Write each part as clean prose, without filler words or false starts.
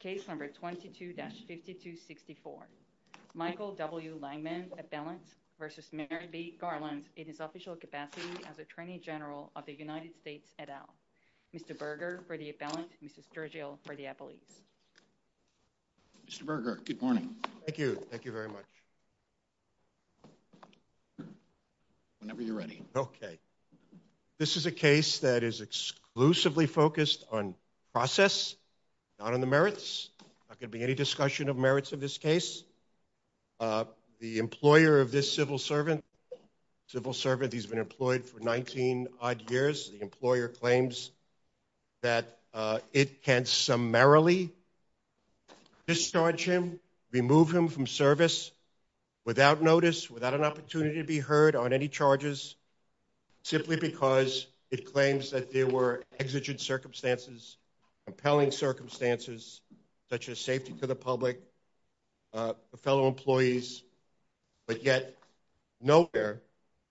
case number 22-5264. Michael W. Langeman, appellant, versus Merrick B. Garland in his official capacity as Attorney General of the United States et al. Mr. Berger for the appellant, Mr. Sturgill for the appellees. Mr. Berger, good morning. Thank you. Thank you very much. Whenever you're ready. Okay. This is a case that is exclusively focused on process, not on the merits. Not going to be any discussion of merits of this case. The employer of this civil servant, he's been employed for 19 odd years. The employer claims that it can summarily discharge him, remove him from service without notice, without an opportunity to be heard on any charges, simply because it claims that there were exigent circumstances, compelling circumstances, such as safety to the public, fellow employees, but yet nowhere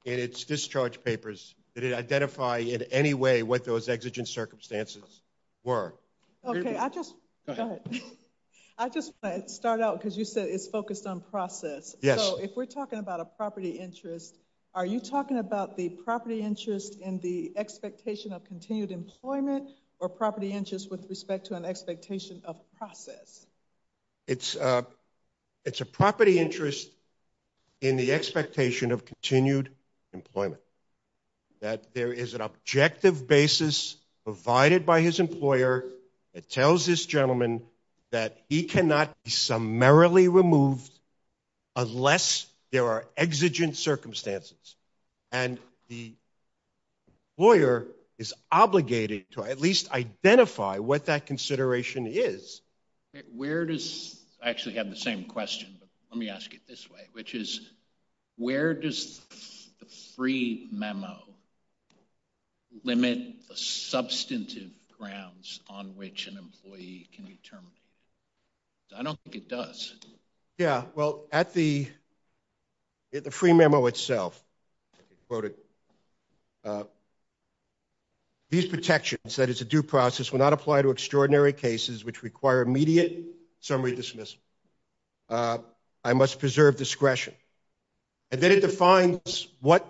in its discharge papers did it identify in any way what those exigent circumstances were. Okay, go ahead. I just want to start out because you said it's focused on process. Yes. So if we're talking about a property interest, are you talking about the property interest in the expectation of continued employment or property interest with respect to an expectation of process? It's a property interest in the expectation of continued employment, that there is an objective basis provided by his employer that tells this gentleman that he cannot be summarily removed unless there are exigent circumstances. And the employer is obligated to at least identify what that consideration is. I actually have the same question, but let me ask it this way, which is, where does the free memo limit the substantive grounds on which an employee can be terminated? I don't think it does. Yeah, well, at the free memo itself, quoted, these protections, that is a due process, will not apply to extraordinary cases which require immediate summary dismissal. I must preserve discretion. And then it defines what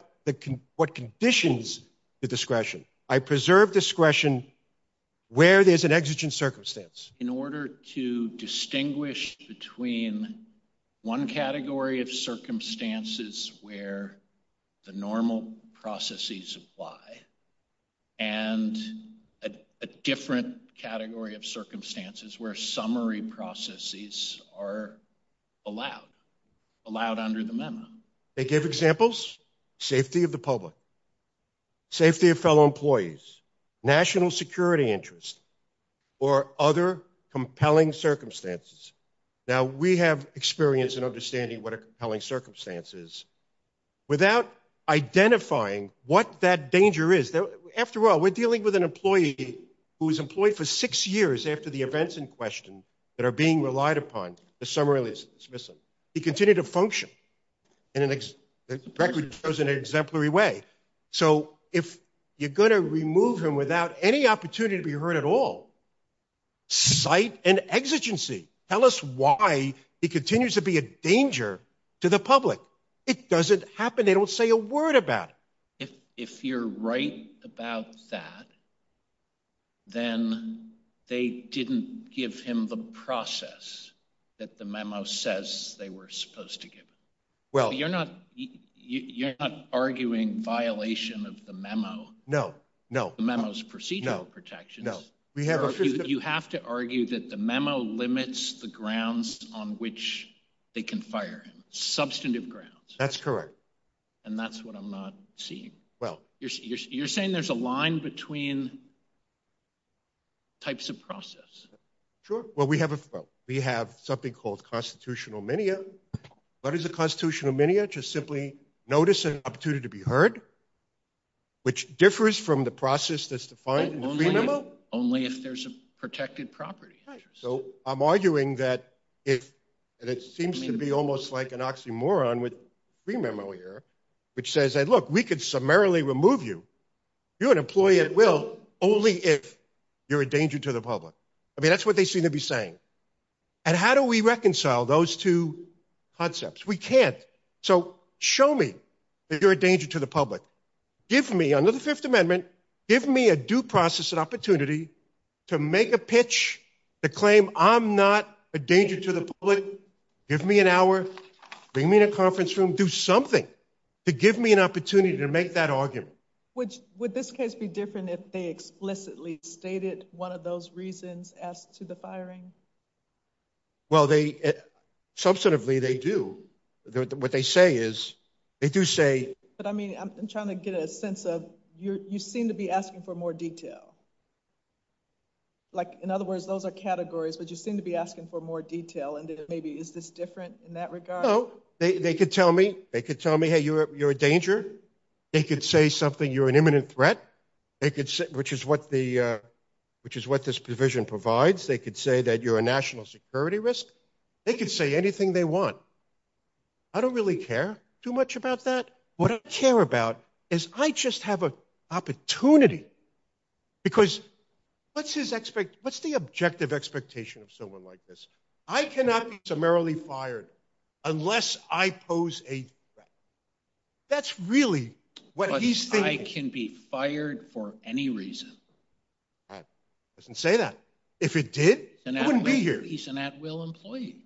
conditions the discretion. I preserve discretion where there's an exigent circumstance. In order to distinguish between one category of circumstances where the normal processes apply and a different category of circumstances where summary processes are allowed under the memo. They give examples: safety of the public, safety of fellow employees, national security interest, or other compelling circumstances. Now, we have experience in understanding what a compelling circumstance is without identifying what that danger is. After all, we're dealing with an employee who was employed for 6 years after the events in question that are being relied upon to summarily dismiss him. He continued to function in the record shows in an exemplary way. So if you're going to remove him without any opportunity to be heard at all, cite an exigency. Tell us why he continues to be a danger to the public. It doesn't happen. They don't say a word about it. If you're right about that, then they didn't give him the process that the memo says they were supposed to give him. Well, you're not arguing violation of the memo. No. The memo's procedural protections. No, we have you have to argue that the memo limits the grounds on which they can fire him, substantive grounds. That's correct. And that's what I'm not seeing. Well, you're saying there's a line between types of process. Sure. Well, we have something called constitutional minima. What is a constitutional minima? Just simply notice and opportunity to be heard, which differs from the process that's defined in the free memo. Only if there's a protected property interest. Right. So I'm arguing that it seems to be almost like an oxymoron with free memo here, which says that, look, we could summarily remove you. You're an employee at will only if you're a danger to the public. I mean, that's what they seem to be saying. And how do we reconcile those two concepts? We can't. So show me that you're a danger to the public. Give me, under the Fifth Amendment, give me a due process and opportunity to make a pitch, to claim I'm not a danger to the public. Give me an hour, bring me in a conference room, do something to give me an opportunity to make that argument. Would this case be different if they explicitly stated one of those reasons as to the firing? Well, substantively, they do. What they say is, they do say. But I mean, I'm trying to get a sense of, you seem to be asking for more detail. Like, in other words, those are categories, but you seem to be asking for more detail. And then maybe, is this different in that regard? No, they could tell me, hey, you're a danger. They could say something, you're an imminent threat. They could say, which is what this provision provides. They could say that you're a national security risk. They could say anything they want. I don't really care too much about that. What I care about is I just have an opportunity, because what's the objective expectation of someone like this? I cannot be summarily fired unless I pose a threat. That's really what he's thinking. I can be fired for any reason. It doesn't say that. If it did, I wouldn't be here. He's an at-will employee.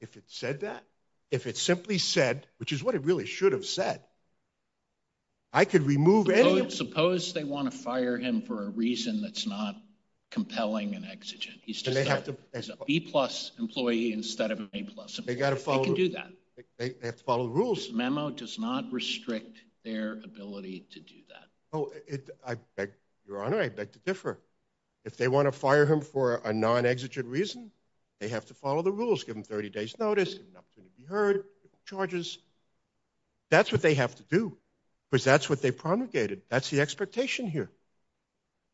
If it said that, if it simply said, which is what it really should have said, I could remove any. Suppose they want to fire him for a reason that's not compelling and exigent. He's just he's a B-plus employee instead of an A-plus employee. They can do that. They have to follow the rules. This memo does not restrict their ability to do that. Oh, I beg, Your Honor, I beg to differ. If they want to fire him for a non-exigent reason, they have to follow the rules. Give him 30 days notice, give him an opportunity to be heard, give him charges. That's what they have to do, because that's what they promulgated. That's the expectation here.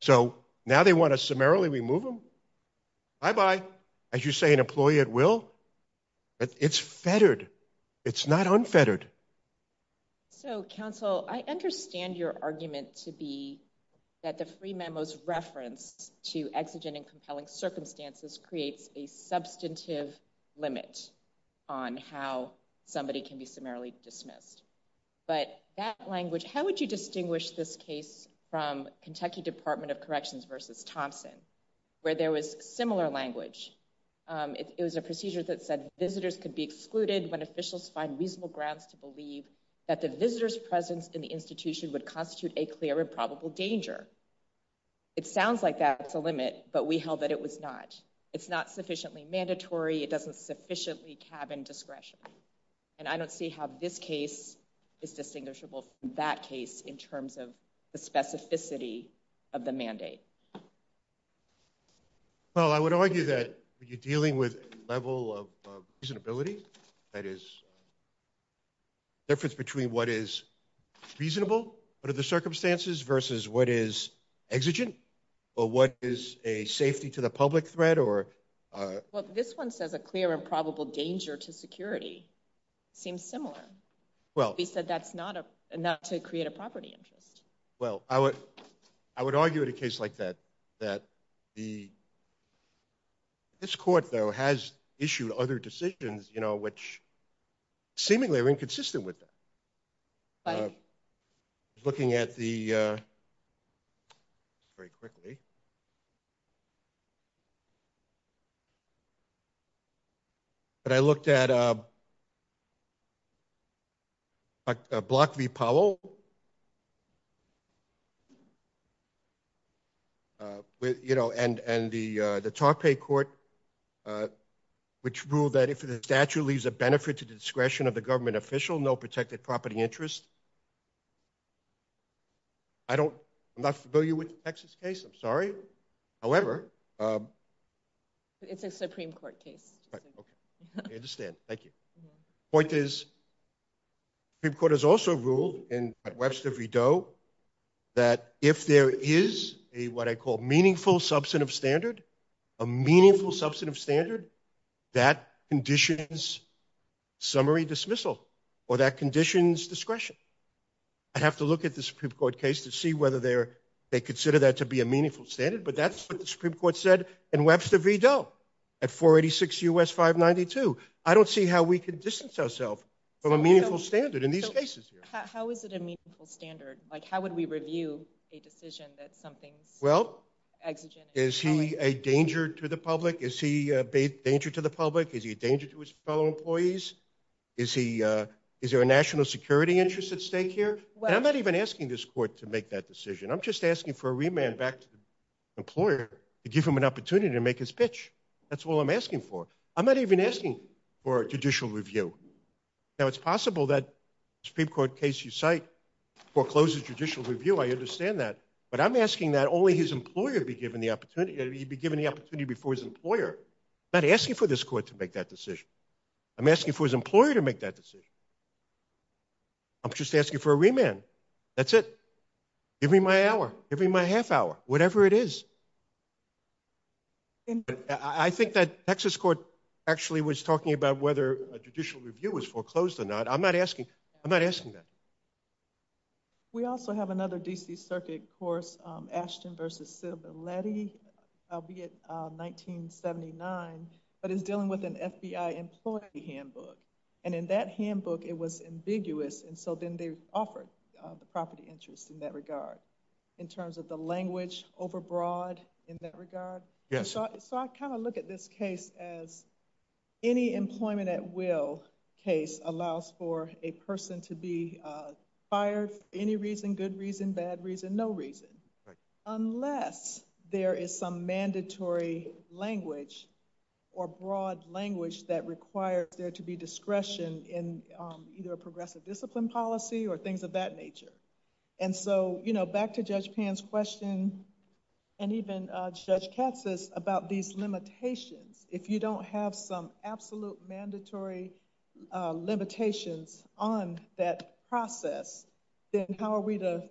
So now they want to summarily remove him. Bye-bye. As you say, an employee at will, it's fettered. It's not unfettered. So, counsel, I understand your argument to be that the free memo's reference to exigent and compelling circumstances creates a substantive limit on how somebody can be summarily dismissed. But that language, how would you distinguish this case from Kentucky Department of Corrections versus Thompson, where there was similar language? It was a procedure that said visitors could be excluded when officials find reasonable grounds to believe that the visitor's presence in the institution would constitute a clear and probable danger. It sounds like that's a limit, but we held that it was not. It's not sufficiently mandatory. It doesn't sufficiently cabin discretion. And I don't see how this case is distinguishable from that case in terms of the specificity of the mandate. Well, I would argue that when you're dealing with a level of reasonability, that is, difference between what is reasonable under the circumstances versus what is exigent or what is a safety to the public threat or... Well, this one says a clear and probable danger to security. Seems similar. Well... We said that's not enough to create a property interest. Well, I would argue in a case like that this court, though, has issued other decisions, which... seemingly are inconsistent with that. Looking at the very quickly. But I looked at Bloch v. Powell, and the Tarpey court, which ruled that if the statute leaves a benefit to the discretion of the government official, no protected property interest. I'm not familiar with the Texas case, I'm sorry. However. It's a Supreme Court case. Right, okay, I understand, thank you. Point is, the Supreme Court has also ruled in Webster v. Doe that if there is a, what I call meaningful substantive standard, that conditions summary dismissal or that conditions discretion. I'd have to look at the Supreme Court case to see whether they consider that to be a meaningful standard, but that's what the Supreme Court said in Webster v. Doe. at 486 U.S. 592. I don't see how we can distance ourselves from a meaningful standard in these cases here. How is it a meaningful standard? Like, how would we review a decision that something's exigent? Is he a danger to the public? Is he a danger to the public? Is he a danger to his fellow employees? Is he? Is there a national security interest at stake here? Well, and I'm not even asking this court to make that decision. I'm just asking for a remand back to the employer to give him an opportunity to make his pitch. That's all I'm asking for. I'm not even asking for judicial review. Now, it's possible that the Supreme Court case you cite forecloses judicial review. I understand that. But I'm asking that only his employer be given the opportunity. He'd be given the opportunity before his employer. I'm not asking for this court to make that decision. I'm asking for his employer to make that decision. I'm just asking for a remand. That's it. Give me my hour. Give me my half hour. Whatever it is. I think that Texas court actually was talking about whether a judicial review was foreclosed or not. I'm not asking that. We also have another D.C. Circuit court, Ashton v. Civiletti, albeit 1979, but is dealing with an FBI employee handbook. And in that handbook, it was ambiguous, and so then they offered the property interest in that regard, in terms of the language overbroad in that regard. Yes. So I kind of look at this case as any employment at will case allows for a person to be fired for any reason, good reason, bad reason, no reason, right, unless there is some mandatory language or broad language that requires there to be discretion in either a progressive discipline policy or things of that nature. And so, you know, back to Judge Pan's question and even Judge Katz's about these limitations. If you don't have some absolute mandatory limitations on that process, then how are we to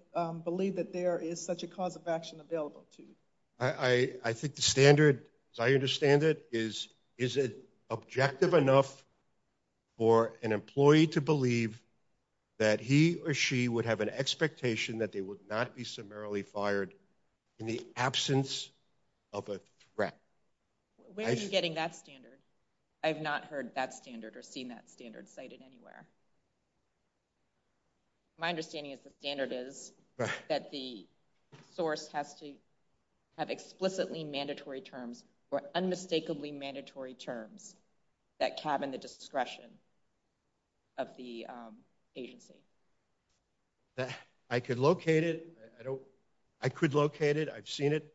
believe that there is such a cause of action available to you? I think the standard, as I understand it, is it objective enough for an employee to believe that he or she would have an expectation that they would not be summarily fired in the absence of a threat? Where are you getting that standard? I've not heard that standard or seen that standard cited anywhere. My understanding is the standard is that the source has to have explicitly mandatory terms or unmistakably mandatory terms that cabin the discretion of the agency. I could locate it. I could locate it. I've seen it.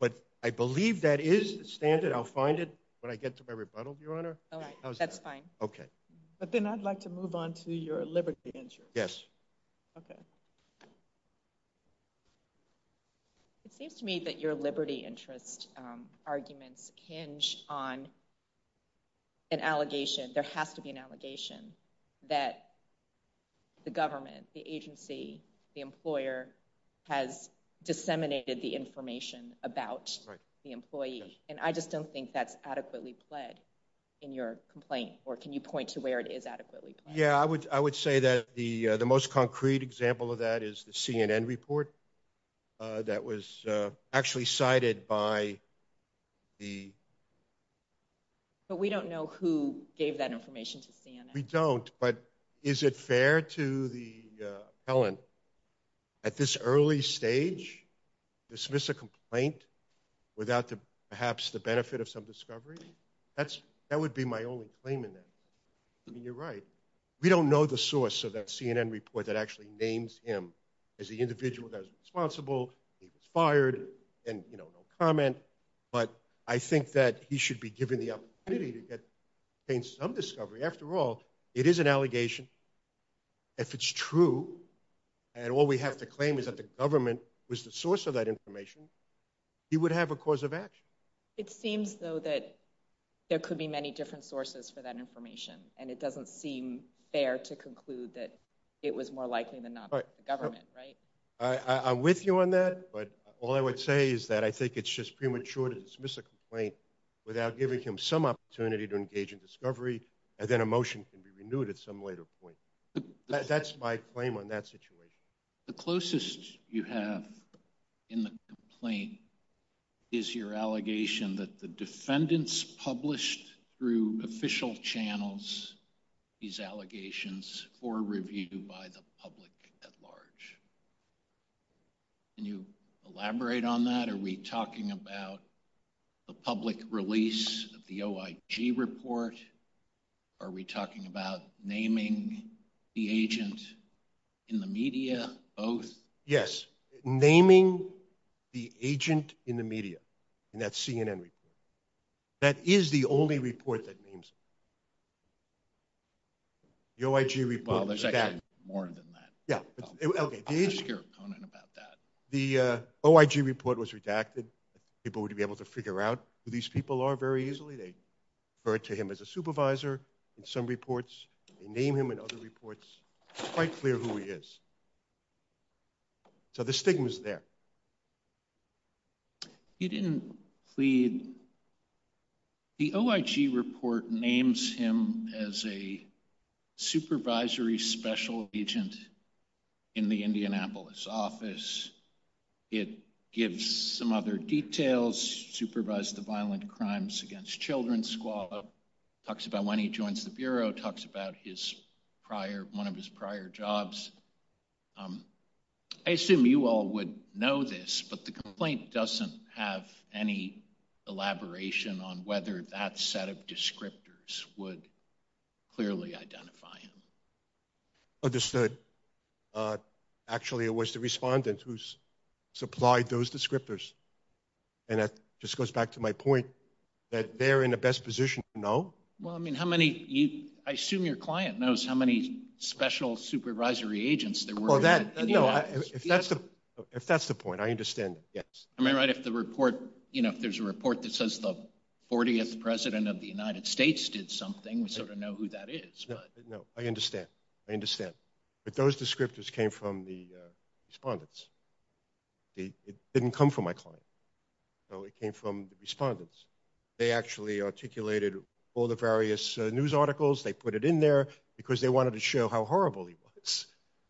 But I believe that is the standard. I'll find it when I get to my rebuttal, Your Honor. All right. That's fine. Okay. But then I'd like to move on to your liberty interest. Yes. Okay. It seems to me that your liberty interest arguments hinge on an allegation. There has to be an allegation that the government, the agency, the employer has disseminated the information about the employee. Yes. And I just don't think that's adequately pled in your complaint. Or can you point to where it is adequately pled? Yeah, I would say that the most concrete example of that is the CNN report that was actually cited by the... But we don't know who gave that information to CNN. We don't, but is it fair to the appellant at this early stage dismiss a complaint without perhaps the benefit of some discovery? That would be my only claim in that. I mean, you're right. We don't know the source of that CNN report that actually names him as the individual that was responsible. He was fired, and no comment. But I think that he should be given the opportunity to gain some discovery. After all, it is an allegation. If it's true, and all we have to claim is that the government was the source of that information, he would have a cause of action. It seems, though, that there could be many different sources for that information, and it doesn't seem fair to conclude that it was more likely than not the government, right? I'm with you on that, but all I would say is that I think it's just premature to dismiss a complaint without giving him some opportunity to engage in discovery, and then a motion can be renewed at some later point. That's my claim on that situation. The closest you have in the complaint is your allegation that the defendants published through official channels these allegations for review by the public at large? Can you elaborate on that? Are we talking about the public release of the OIG report? Are we talking about naming the agent in the media, both? Yes, naming the agent in the media, in that CNN report. That is the only report that names him. The OIG report. Well, there's actually more than that. Yeah. But, okay. I'll ask your opponent about that. The OIG report was redacted. People would be able to figure out who these people are very easily. They referred to him as a supervisor in some reports. They name him in other reports. It's quite clear who he is. So the stigma is there. You didn't plead. The OIG report names him as a supervisory special agent in the Indianapolis office. It gives some other details, supervised the violent crimes against children squad, talks about when he joins the Bureau, talks about his one of his prior jobs. I assume you all would know this, but the complaint doesn't have any elaboration on whether that set of descriptors would clearly identify him. Understood. Actually, it was the respondent who supplied those descriptors. And that just goes back to my point that they're in the best position to know. Well, I mean, how many, I assume your client knows how many special supervisory agents there were. Well, if that's the point, I understand that, yes. I mean, right, if the report, you know, if there's a report that says the 40th president of the United States did something, we sort of know who that is. No, I understand. But those descriptors came from the respondents. It didn't come from my client. So it came from the respondents. They actually articulated all the various news articles. They put it in there because they wanted to show how horrible he was.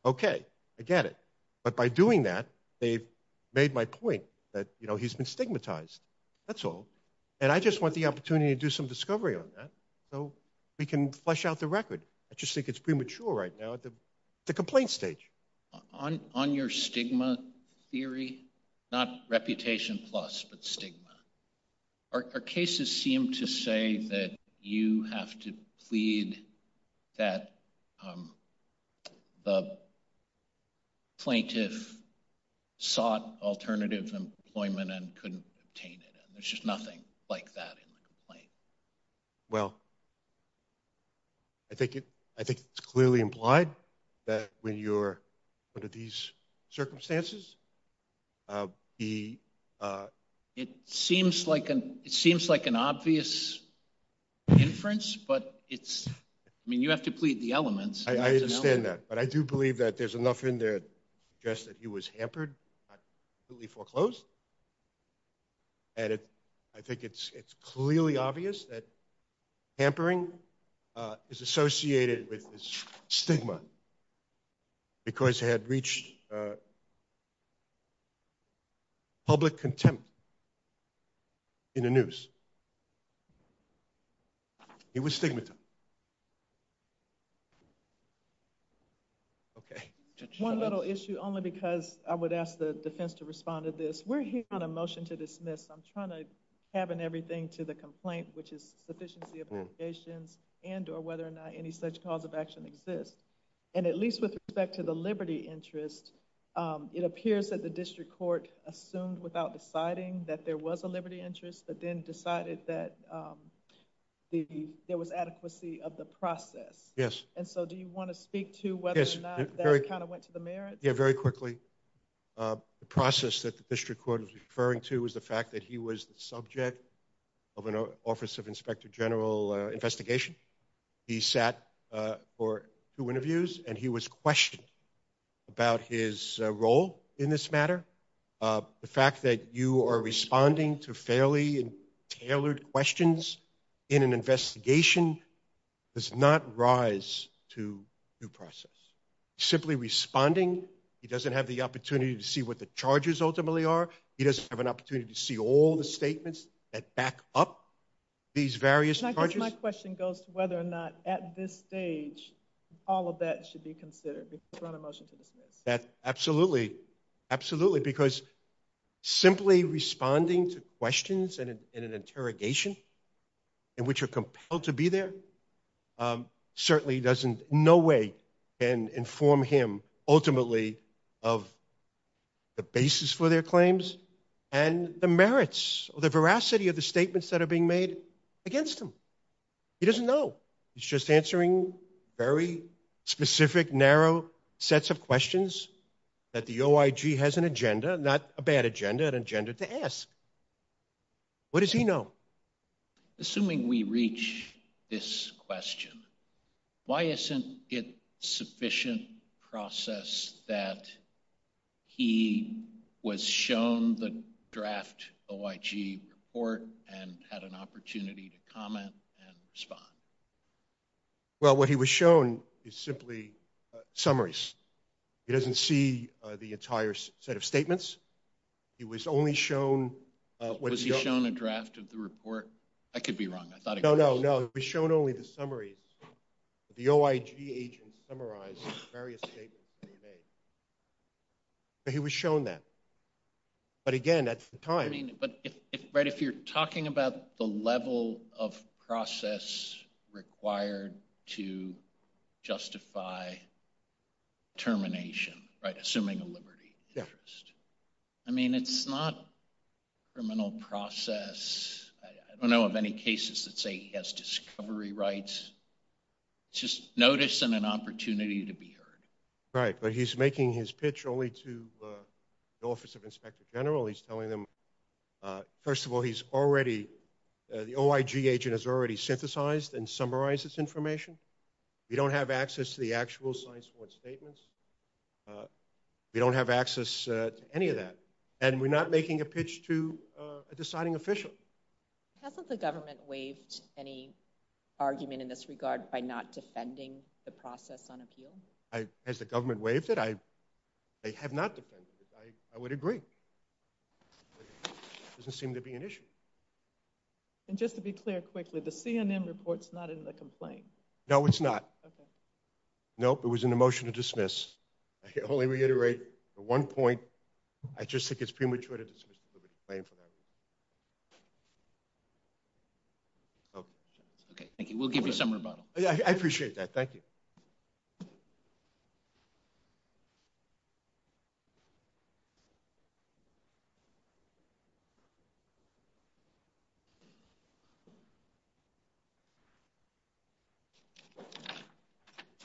Okay, I get it. But by doing that, they've made my point that, you know, he's been stigmatized. That's all. And I just want the opportunity to do some discovery on that so we can flesh out the record. I just think it's premature right now at the complaint stage. On your stigma theory, not reputation plus, but stigma, our cases seem to say that you have to plead that the plaintiff sought alternative employment and couldn't obtain it. And there's just nothing like that in the complaint. Well, I think it's clearly implied that when you're under these circumstances, it seems like an obvious inference, but it's. I mean, you have to plead the elements. I understand that, but I do believe that there's enough in there to suggest that he was hampered, not completely foreclosed, and I think it's clearly obvious that hampering is associated with this stigma because it had reached public contempt in the news. He was stigmatized. Okay. One little issue, only because I would ask the defense to respond to this. We're here on a motion to dismiss. I'm trying to cabin everything to the complaint, which is sufficiency of allegations and or whether or not any such cause of action exists. And at least with respect to the liberty interest, it appears that the district court assumed without deciding that there was a liberty interest, but then decided that there was adequacy of the process. Yes. And so do you want to speak to whether or not that kind of went to the merits? Yeah, very quickly. The process that the district court was referring to was the fact that he was the subject of an Office of Inspector General investigation. He sat for two interviews, and he was questioned about his role in this matter. The fact that you are responding to fairly tailored questions in an investigation does not rise to due process. Simply responding, he doesn't have the opportunity to see what the charges ultimately are. He doesn't have an opportunity to see all the statements that back up these various charges. My question goes to whether or not at this stage all of that should be considered because we're on a motion to dismiss. That absolutely, because simply responding to questions in an interrogation in which you're compelled to be there certainly doesn't, no way can inform him ultimately of the basis for their claims and the merits or the veracity of the statements that are being made against him. He doesn't know. He's just answering very specific, narrow sets of questions that the OIG has an agenda, not a bad agenda, an agenda to ask. What does he know? Assuming we reach this question, why isn't it sufficient process that he was shown the draft OIG report and had an opportunity to comment and respond? Well, what he was shown is simply summaries. He doesn't see the entire set of statements. He was only shown... was he shown a draft of the report? I could be wrong. I thought it was. No. He was shown only the summaries. The OIG agent summarized various statements that he made. But he was shown that. But again, at the time... I mean, but if you're talking about the level of process required to justify termination, right, assuming a liberty interest. Yeah. I mean, it's not criminal process. I don't know of any cases that say he has discovery rights. It's just notice and an opportunity to be heard. Right, but he's making his pitch only to the Office of Inspector General. He's telling them, first of all, he's already, the OIG agent has already synthesized and summarized this information. We don't have access to the actual signed sworn statements. We don't have access to any of that. And we're not making a pitch to a deciding official. Hasn't the government waived any argument in this regard by not defending the process on appeal? Has the government waived it? They have not defended it. I would agree. It doesn't seem to be an issue. And just to be clear quickly, the CNN report's not in the complaint. No, it's not. Okay. Nope, it was in the motion to dismiss. I can only reiterate the one point. I just think it's premature to dismiss the liberty claim for that reason. Okay, thank you. We'll give you some rebuttal. I appreciate that. Thank you.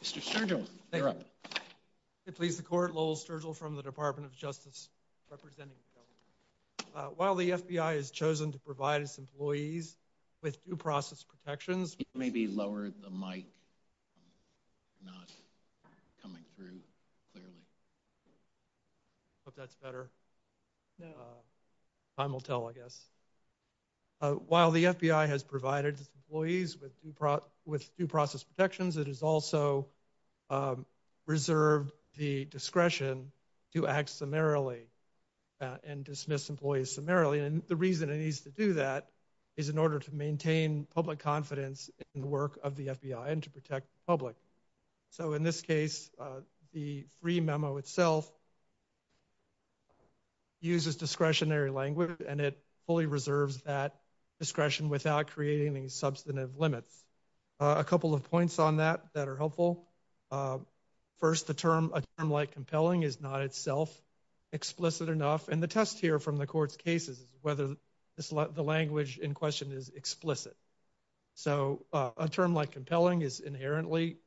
Mr. Sturgill, you're up. It please the court, Lowell Sturgill from the Department of Justice representing the government. While the FBI has chosen to provide its employees with due process protections... Maybe lower the mic. Not coming through clearly. Hope that's better. No. Time will tell, I guess. While the FBI has provided its employees with due process protections, it has also reserved the discretion to act summarily and dismiss employees summarily. And the reason it needs to do that is in order to maintain public confidence in the work of the FBI and to protect the public. So in this case, the free memo itself uses discretionary language, and it fully reserves that discretion without creating any substantive limits. A couple of points on that are helpful. First, a term like compelling is not itself explicit enough. And the test here from the court's cases is whether the language in question is explicit. So a term like compelling is inherently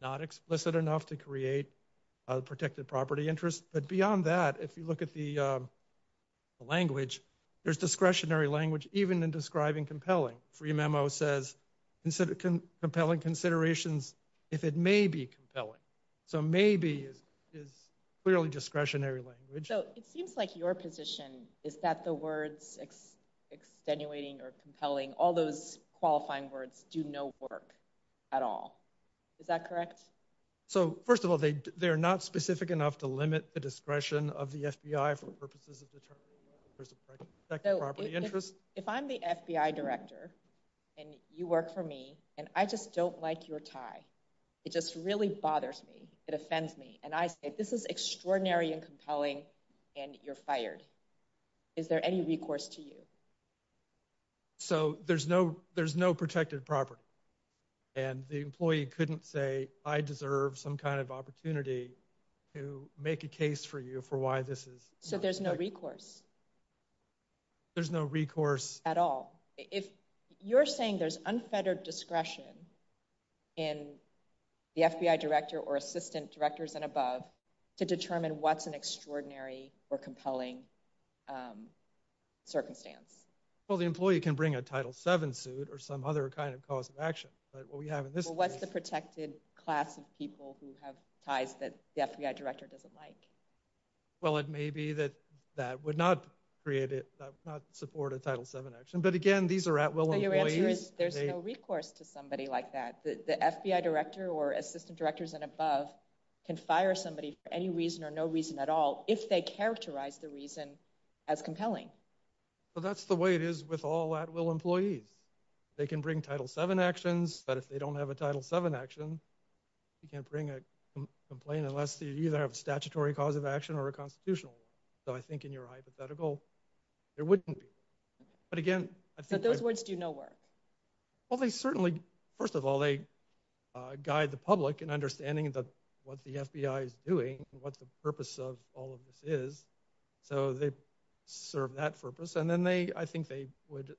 not explicit enough to create a protected property interest. But beyond that, if you look at the language, there's discretionary language even in describing compelling. Free memo says compelling considerations if it may be compelling. So maybe is clearly discretionary language. So it seems like your position is that the words extenuating or compelling, all those qualifying words do no work at all. Is that correct? So first of all, they're not specific enough to limit the discretion of the FBI for purposes of determining There's a protected property interest. If I'm the FBI director and you work for me and I just don't like your tie, it just really bothers me. It offends me. And I say, this is extraordinary and compelling and you're fired. Is there any recourse to you? So there's no protected property. And the employee couldn't say, I deserve some kind of opportunity to make a case for you for why this is. So there's no recourse. There's no recourse at all. If you're saying there's unfettered discretion in the FBI director or assistant directors and above to determine what's an extraordinary or compelling circumstance. Well, the employee can bring a Title VII suit or some other kind of cause of action. But what we have in this case, what's the protected class of people who have ties that the FBI director doesn't like? Well, it may be that would not create it, that would not support a Title VII action. But again, these are at-will employees. So your answer is there's no recourse to somebody like that. The FBI director or assistant directors and above can fire somebody for any reason or no reason at all if they characterize the reason as compelling. Well, that's the way it is with all at-will employees. They can bring Title VII actions, but if they don't have a Title VII action, you can't bring a complaint unless you either have a statutory cause of action or a constitutional one. So I think in your hypothetical, there wouldn't be. But again, I think— So those words do no work. Well, they certainly, first of all, they guide the public in understanding what the FBI is doing and what the purpose of all of this is. So they serve that purpose. And then I think they would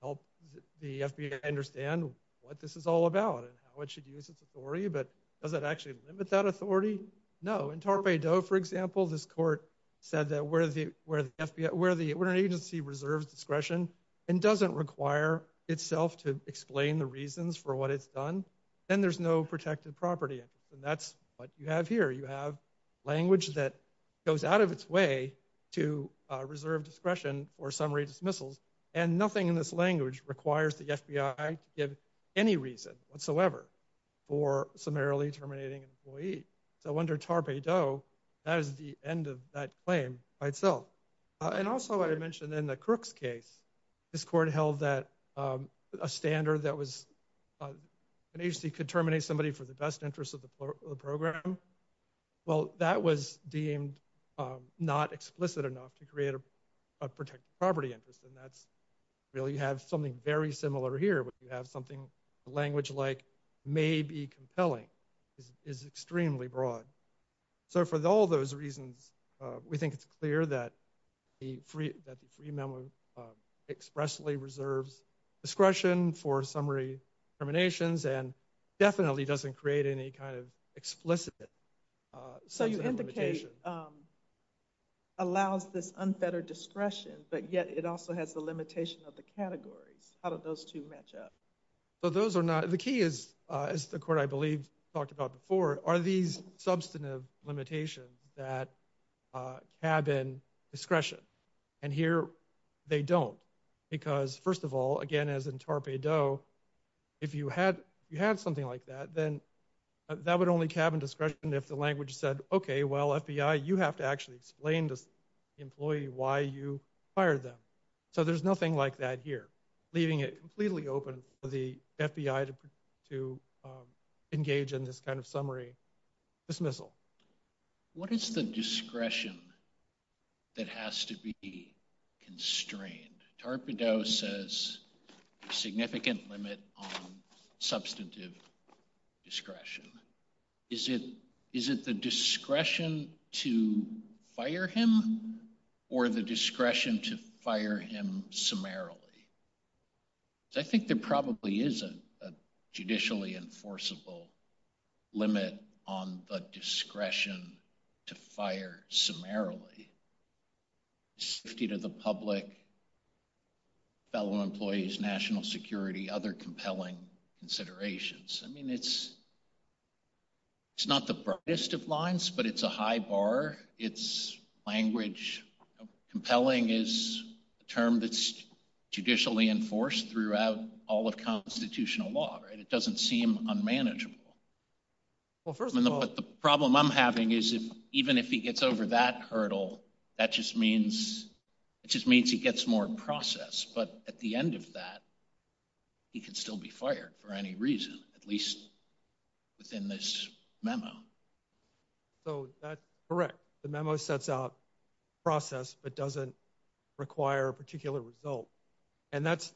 help the FBI understand what this is all about and how it should use its authority. But does it actually limit that authority? No. In Tarpey Doe, for example, this court said that where an agency reserves discretion and doesn't require itself to explain the reasons for what it's done, then there's no protected property interest. And that's what you have here. You have language that goes out of its way to reserve discretion for summary dismissals, and nothing in this language requires the FBI to give any reason whatsoever for summarily terminating an employee. So under Tarpey Doe, that is the end of that claim by itself. And also, I mentioned in the Crooks case, this court held that a standard that was an agency could terminate somebody for the best interest of the program. Well, that was deemed not explicit enough to create a protected property interest. And that's really, you have something very similar here. You have something, language like may be compelling is extremely broad. So for all those reasons, we think it's clear that the free memo expressly reserves discretion for summary terminations and definitely doesn't create any kind of explicit so you indicate allows this unfettered discretion, but yet it also has the limitation of the categories. How do those two match up? So those are not, the key is, as the court I believe talked about before, are these substantive limitations that cabin discretion. And here they don't, because first of all, again, as in Tarpey Doe, if you had something like that, then that would only cabin discretion if the language said, okay, well, FBI, you have to actually explain to the employee why you fired them. So there's nothing like that here, leaving it completely open for the FBI to engage in this kind of summary dismissal. What is the discretion that has to be constrained? Tarpey Doe says a significant limit on substantive discretion. Is it the discretion to fire him or the discretion to fire him summarily? I think there probably is a judicially enforceable limit on the discretion to fire summarily. Safety to the public, fellow employees, national security, other compelling considerations. I mean, it's not the brightest of lines, but it's a high bar. It's language. Compelling is a term that's judicially enforced throughout all of constitutional law, right? It doesn't seem unmanageable. Well, first of all, but the problem I'm having is if even if he gets over that hurdle, That just means he gets more process. But at the end of that, he can still be fired for any reason, at least within this memo. So that's correct. The memo sets out process but doesn't require a particular result. And that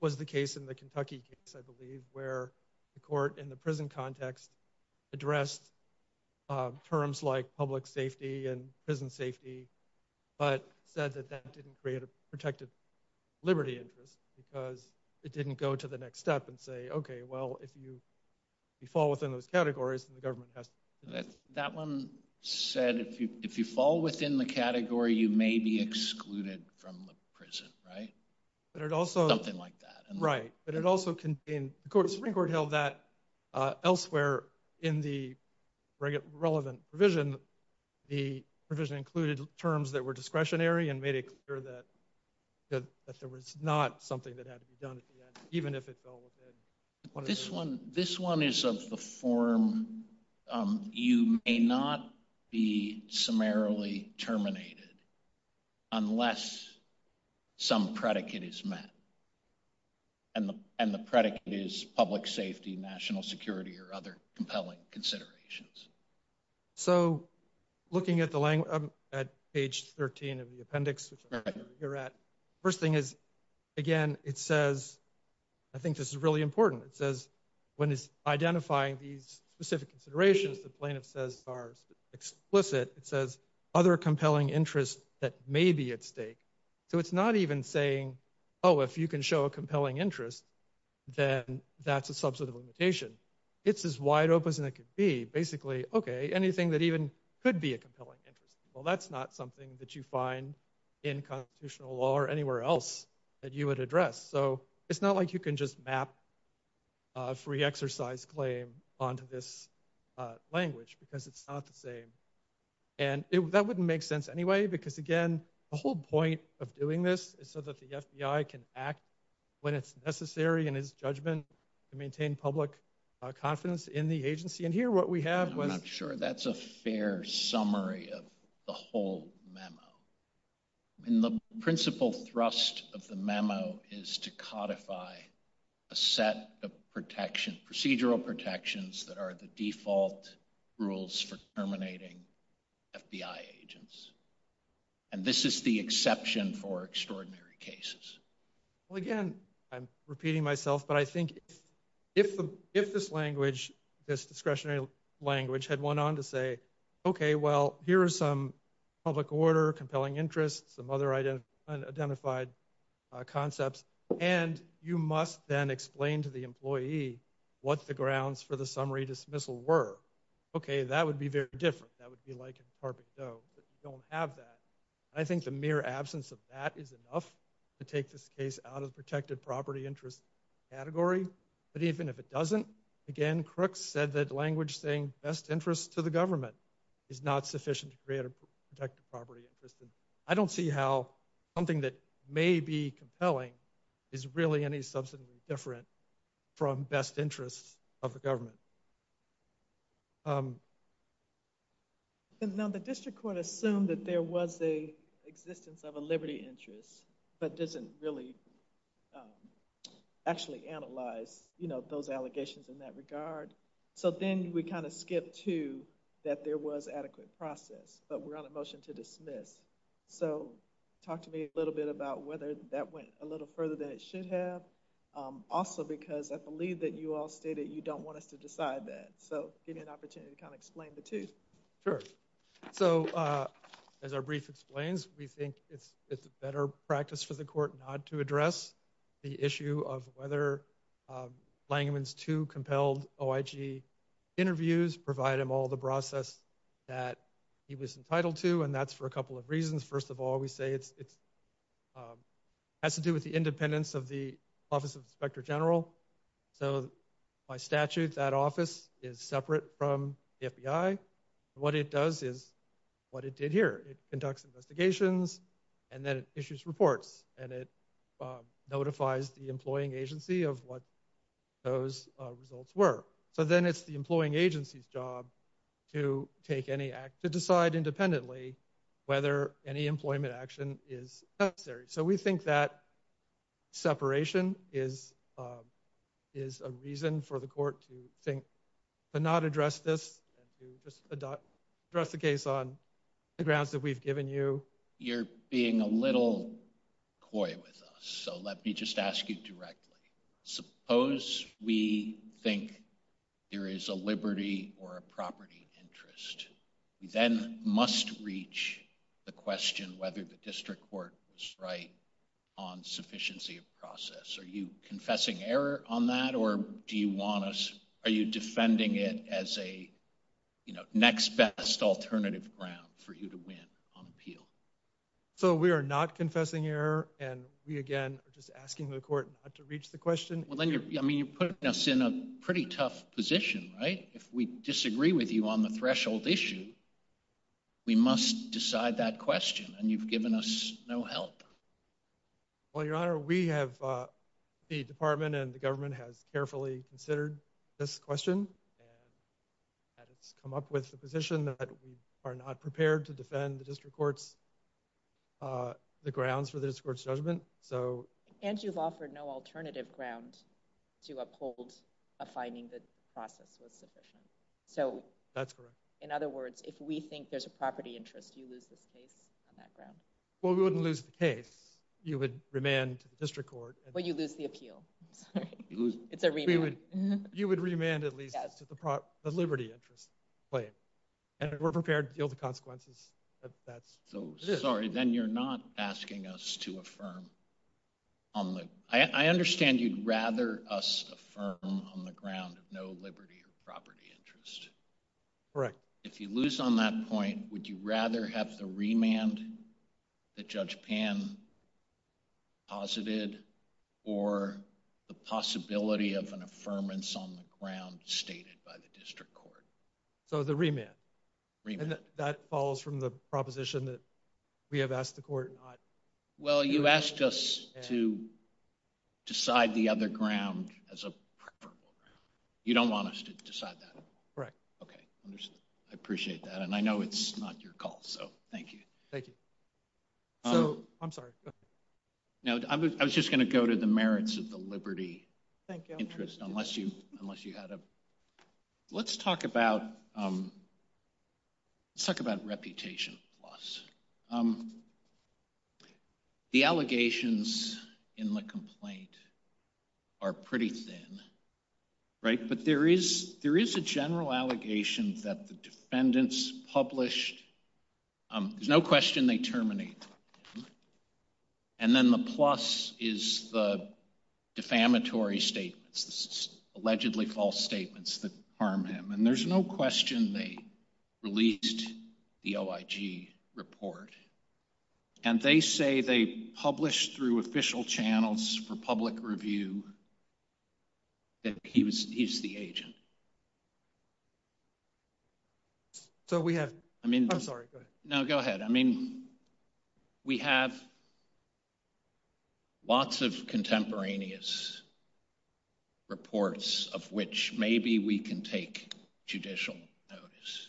was the case in the Kentucky case, I believe, where the court in the prison context addressed terms like public safety and prison safety, but said that that didn't create a protected liberty interest because it didn't go to the next step and say, okay, well, if you fall within those categories, then the government has to. That one said if you fall within the category, you may be excluded from the prison, right? But it also something like that, and right? But it also contained Supreme Court held that elsewhere in the relevant provision, the provision included terms that were discretionary and made it clear that there was not something that had to be done at the end, even if it fell within. This one is of the form. You may not be summarily terminated unless some predicate is met, and the predicate is public safety, national security, or other compelling considerations. So, looking at the language at page 13 of the appendix, which I'm sure you're at, first thing is, again, it says, I think this is really important. It says when it's identifying these specific considerations the plaintiff says are explicit, it says other compelling interests that may be at stake. So it's not even saying, oh, if you can show a compelling interest, then that's a substantive limitation. It's as wide open as it could be. Basically, okay, anything that even could be a compelling interest. Well, that's not something that you find in constitutional law or anywhere else that you would address. So it's not like you can just map a free exercise claim onto this language because it's not the same. And that wouldn't make sense anyway because, again, the whole point of doing this is so that the FBI can act when it's necessary in its judgment to maintain public confidence in the agency. And here what we have was... I'm not sure that's a fair summary of the whole memo. And the principal thrust of the memo is to codify a set of procedural protections that are the default rules for terminating FBI agents. And this is the exception for extraordinary cases. Well, again, I'm repeating myself, but I think if this language, this discretionary language, had went on to say, okay, well, here are some public order, compelling interests, some other unidentified concepts, and you must then explain to the employee what the grounds for the summary dismissal were. Okay, that would be very different. That would be like in Tarpey Doe, but you don't have that. I think the mere absence of that is enough to take this case out of the protected property interest category. But even if it doesn't, again, Crooks said that language saying best interest to the government is not sufficient to create a protected property interest. And I don't see how something that may be compelling is really any substantively different from best interests of the government. Now, the district court assumed that there was a existence of a liberty interest, but doesn't really actually analyze, those allegations in that regard. So then we kind of skip to that there was adequate process, but we're on a motion to dismiss. So talk to me a little bit about whether that went a little further than it should have. Also, because I believe that you all stated you don't want us to decide that. So give me an opportunity to kind of explain the two. Sure. So as our brief explains, we think it's a better practice for the court not to address the issue of whether Langeman's two compelled OIG interviews provide him all the process that he was entitled to, and that's for a couple of reasons. First of all, we say it has to do with the independence of the Office of Inspector General. So by statute, that office is separate from the FBI. What it does is what it did here. It conducts investigations, and then it issues reports, and it notifies the employing agency of what those results were. So then it's the employing agency's job to decide independently whether any employment action is necessary. So we think that separation is a reason for the court to think to not address this and to just address the case on the grounds that we've given you. You're being a little coy with us, so let me just ask you directly. Suppose we think there is a liberty or a property interest. We then must reach the question whether the district court was right on sufficiency of process. Are you confessing error on that, or do you want us, are you defending it as a, you know, next best alternative ground for you to win on appeal? So we are not confessing error, and we again are just asking the court not to reach the question. Well, then you're putting us in a pretty tough position, right? If we disagree with you on the threshold issue, we must decide that question, and you've given us no help. Well, Your Honor, we have, the department and the government has carefully considered this question, and it's come up with the position that we are not prepared to defend the district court's, the grounds for the district court's judgment. So, and you've offered no alternative ground to uphold a finding that the process was sufficient. So that's correct. In other words, if we think there's a property interest, you lose this case on that ground. Well, we wouldn't lose the case. You would remand to the district court. Well, you lose the appeal. Sorry. It's a remand. You would remand at least yes. to the liberty interest claim. And we're prepared to deal with the consequences. Then you're not asking us to affirm on the... I understand you'd rather us affirm on the ground of no liberty or property interest. Correct. If you lose on that point, would you rather have the remand that Judge Pan posited or the possibility of an affirmance on the ground stated by the district court? So the remand. And that follows from the proposition that we have asked the court not... Well, you asked us to decide the other ground as a preferable ground. You don't want us to decide that. Correct. Okay, understood. I appreciate that, and I know it's not your call, so thank you. Thank you. So, I'm sorry. No, I was just going to go to the merits of the liberty interest, unless you had a... Let's talk about reputation plus. The allegations in the complaint are pretty thin, right? But there is a general allegation that the defendants published. There's no question they terminate, and then the plus is the defamatory statements, the allegedly false statements that harm him, and there's no question they released the OIG report, and they say they published through official channels for public review that he's the agent. So we have, I'm sorry, go ahead. No, go ahead. We have lots of contemporaneous reports of which maybe we can take judicial notice.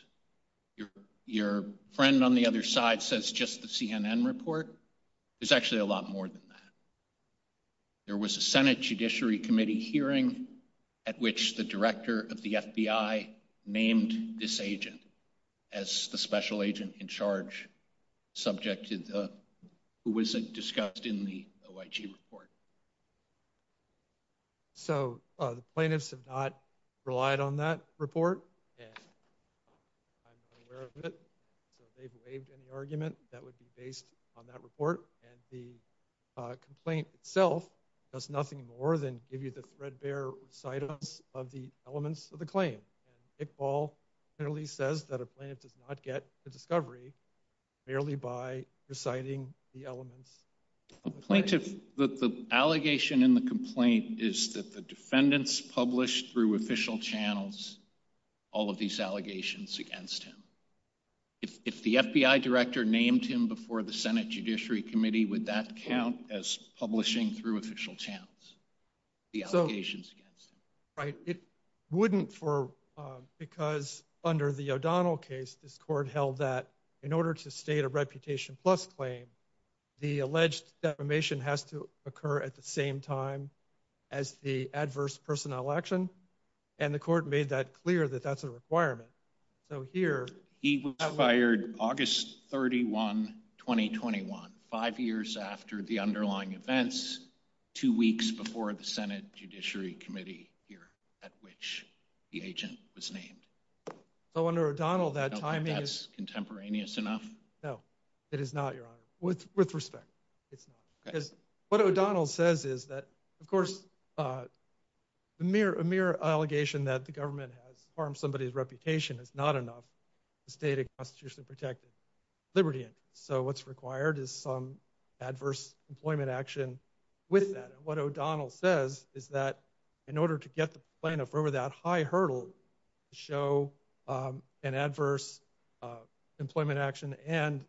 Your friend on the other side says just the CNN report. There's actually a lot more than that. There was a Senate Judiciary Committee hearing at which the director of the FBI named this agent as the special agent in charge, subject to the, who was discussed in the OIG report. So the plaintiffs have not relied on that report, and I'm not aware of it. So they've waived any argument that would be based on that report, and the complaint itself does nothing more than give you the threadbare recitals of the elements of the claim. And Iqbal clearly says that a plaintiff does not get to discovery merely by reciting the elements. The allegation in the complaint is that the defendants published through official channels all of these allegations against him. If the FBI director named him before the Senate Judiciary Committee, would that count as publishing through official channels, the allegations against him? Right. It wouldn't because under the O'Donnell case, this court held that in order to state a reputation plus claim, the alleged defamation has to occur at the same time as the adverse personnel action. And the court made that clear that that's a requirement. So here... He was fired August 31, 2021, 5 years after the underlying events, 2 weeks before the Senate Judiciary Committee hearing at which the agent was named. So under O'Donnell, that timing is... contemporaneous enough? No, it is not, Your Honor. With respect, it's not. Okay. Because what O'Donnell says is that, of course, a mere allegation that the government has harmed somebody's reputation is not enough to state a constitutionally protected liberty interest. So what's required is some adverse employment action with that. And what O'Donnell says is that in order to get the plaintiff over that high hurdle to show an adverse employment action and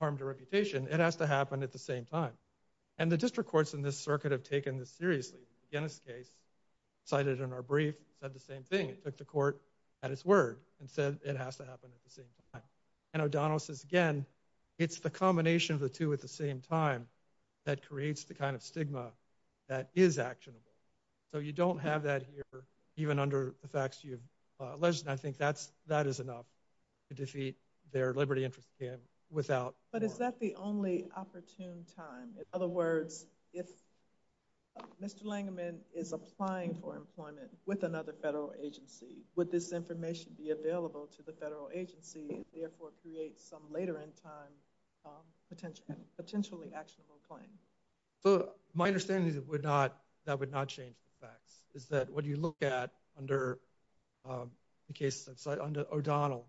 harm to reputation, it has to happen at the same time. And the district courts in this circuit have taken this seriously. The Guinness case, cited in our brief, said the same thing. It took the court at its word and said it has to happen at the same time. And O'Donnell says, again, it's the combination of the two at the same time that creates the kind of stigma that is actionable. So you don't have that here, even under the facts you've alleged. And I think that is enough to defeat their liberty interest claim without. But is that the only opportune time? In other words, if Mr. Langeman is applying for employment with another federal agency, would this information be available to the federal agency and therefore create some later in time potentially actionable claim? So my understanding is that would not change the facts, is that what you look at under the case under O'Donnell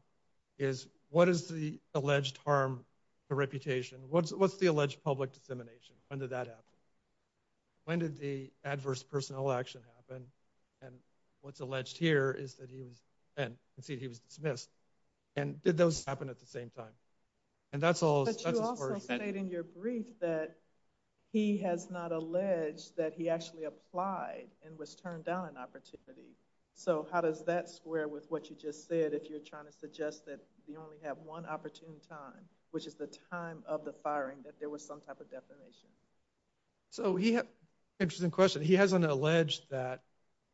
is what is the alleged harm to reputation? What's the alleged public dissemination? When did that happen? When did the adverse personnel action happen? And what's alleged here is that he was dismissed. And did those happen at the same time? And that's all. But that's you also state in your brief that he has not alleged that he actually applied and was turned down an opportunity. So how does that square with what you just said if you're trying to suggest that you only have one opportune time, which is the time of the firing, that there was some type of defamation? So interesting question. He hasn't alleged that,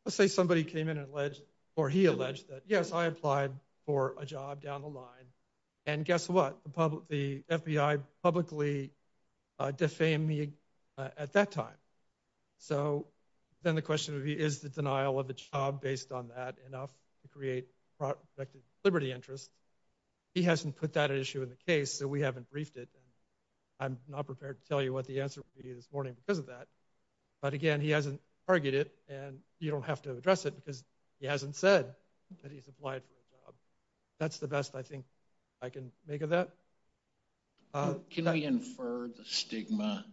let's say somebody came in and alleged that, yes, I applied for a job down the line. And guess what? The FBI publicly defamed me at that time. So then the question would be, is the denial of a job based on that enough to create protected liberty interest? He hasn't put that at issue in the case, so we haven't briefed it. I'm not prepared to tell you what the answer would be this morning because of that. But again, he hasn't argued it, and you don't have to address it because he hasn't said that he's applied for a job. That's the best I think I can make of that. Can we infer the stigma?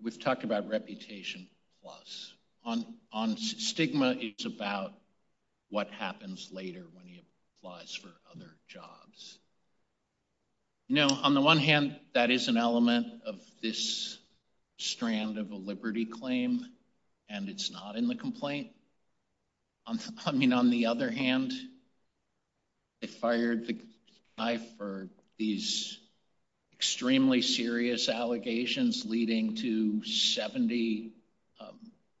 We've talked about reputation plus. On stigma, it's about what happens later when he applies for other jobs. You know, on the one hand, that is an element of this strand of a liberty claim, and it's not in the complaint. On the other hand, they fired the guy for these extremely serious allegations leading to 70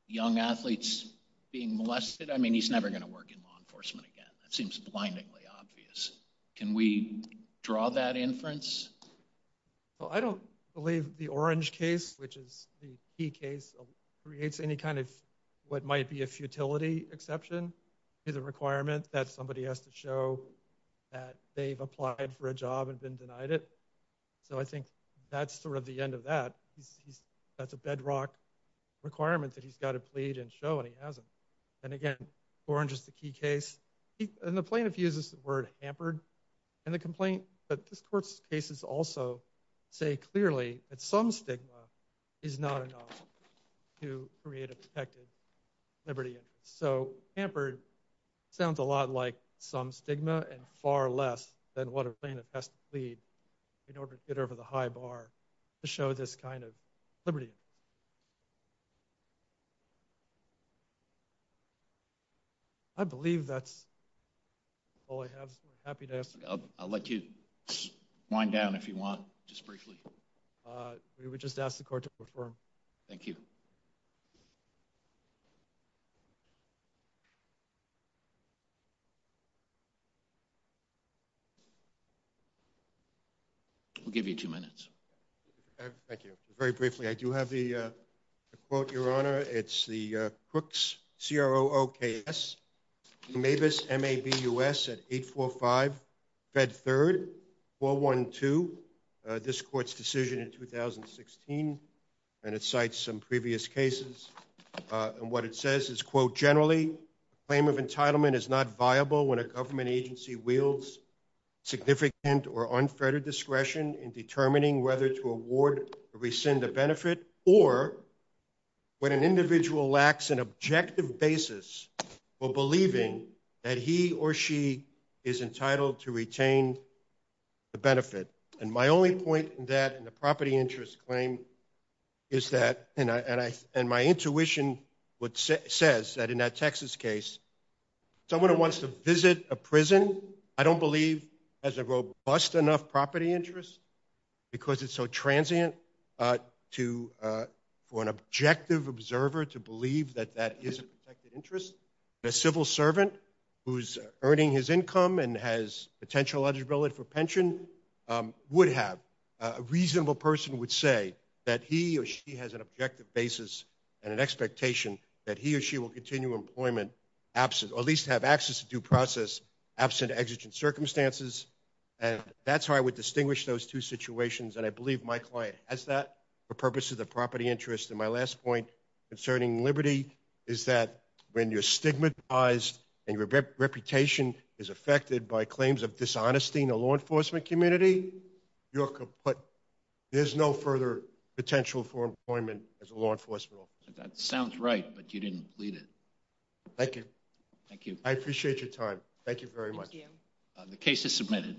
young athletes being molested. I mean, he's never going to work in law enforcement again. That seems blindingly obvious. Can we draw that inference? Well, I don't believe the Orange case, which is the key case, creates any kind of what might be a futility exception to the requirement that somebody has to show that they've applied for a job and been denied it. So I think that's sort of the end of that. That's a bedrock requirement that he's got to plead and show, and he hasn't. And again, Orange is the key case. And the plaintiff uses the word hampered in the complaint, but this court's cases also say clearly that some stigma is not enough to create a protected liberty interest. So hampered sounds a lot like some stigma and far less than what a plaintiff has to plead in order to get over the high bar to show this kind of liberty interest. I believe that's all I have. So we're happy to ask. I'll let you wind down if you want, just briefly. We would just ask the court to affirm. Thank you. We'll give you 2 minutes. Thank you. Very briefly, I do have the quote, Your Honor. It's the Crooks, C-R-O-O-K-S, Mabus, M-A-B-U-S, at 845, Fed 3rd, 412, this court's decision in 2016, and it cites some previous cases. And what it says is, quote, generally, a claim of entitlement is not viable when a government agency wields significant or unfettered discretion in determining whether to award or rescind a benefit, or when an individual lacks an objective basis for believing that he or she is entitled to retain the benefit. And my only point in that, in the property interest claim, is that, and my intuition would says that in that Texas case, someone who wants to visit a prison, I don't believe has a robust enough property interest, because it's so transient for an objective observer to believe that that is a protected interest. A civil servant who's earning his income and has potential eligibility for pension would have. A reasonable person would say that he or she has an objective basis and an expectation that he or she will continue employment absent, or at least have access to due process absent exigent circumstances. And that's how I would distinguish those two situations. And I believe my client has that for purposes of the property interest. And my last point concerning liberty is that when you're stigmatized and your reputation is affected by claims of dishonesty in the law enforcement community, you're kaput. There's no further potential for employment as a law enforcement officer. That sounds right, but you didn't plead it. Thank you. Thank you. I appreciate your time. Thank you very much. Thank you. The case is submitted.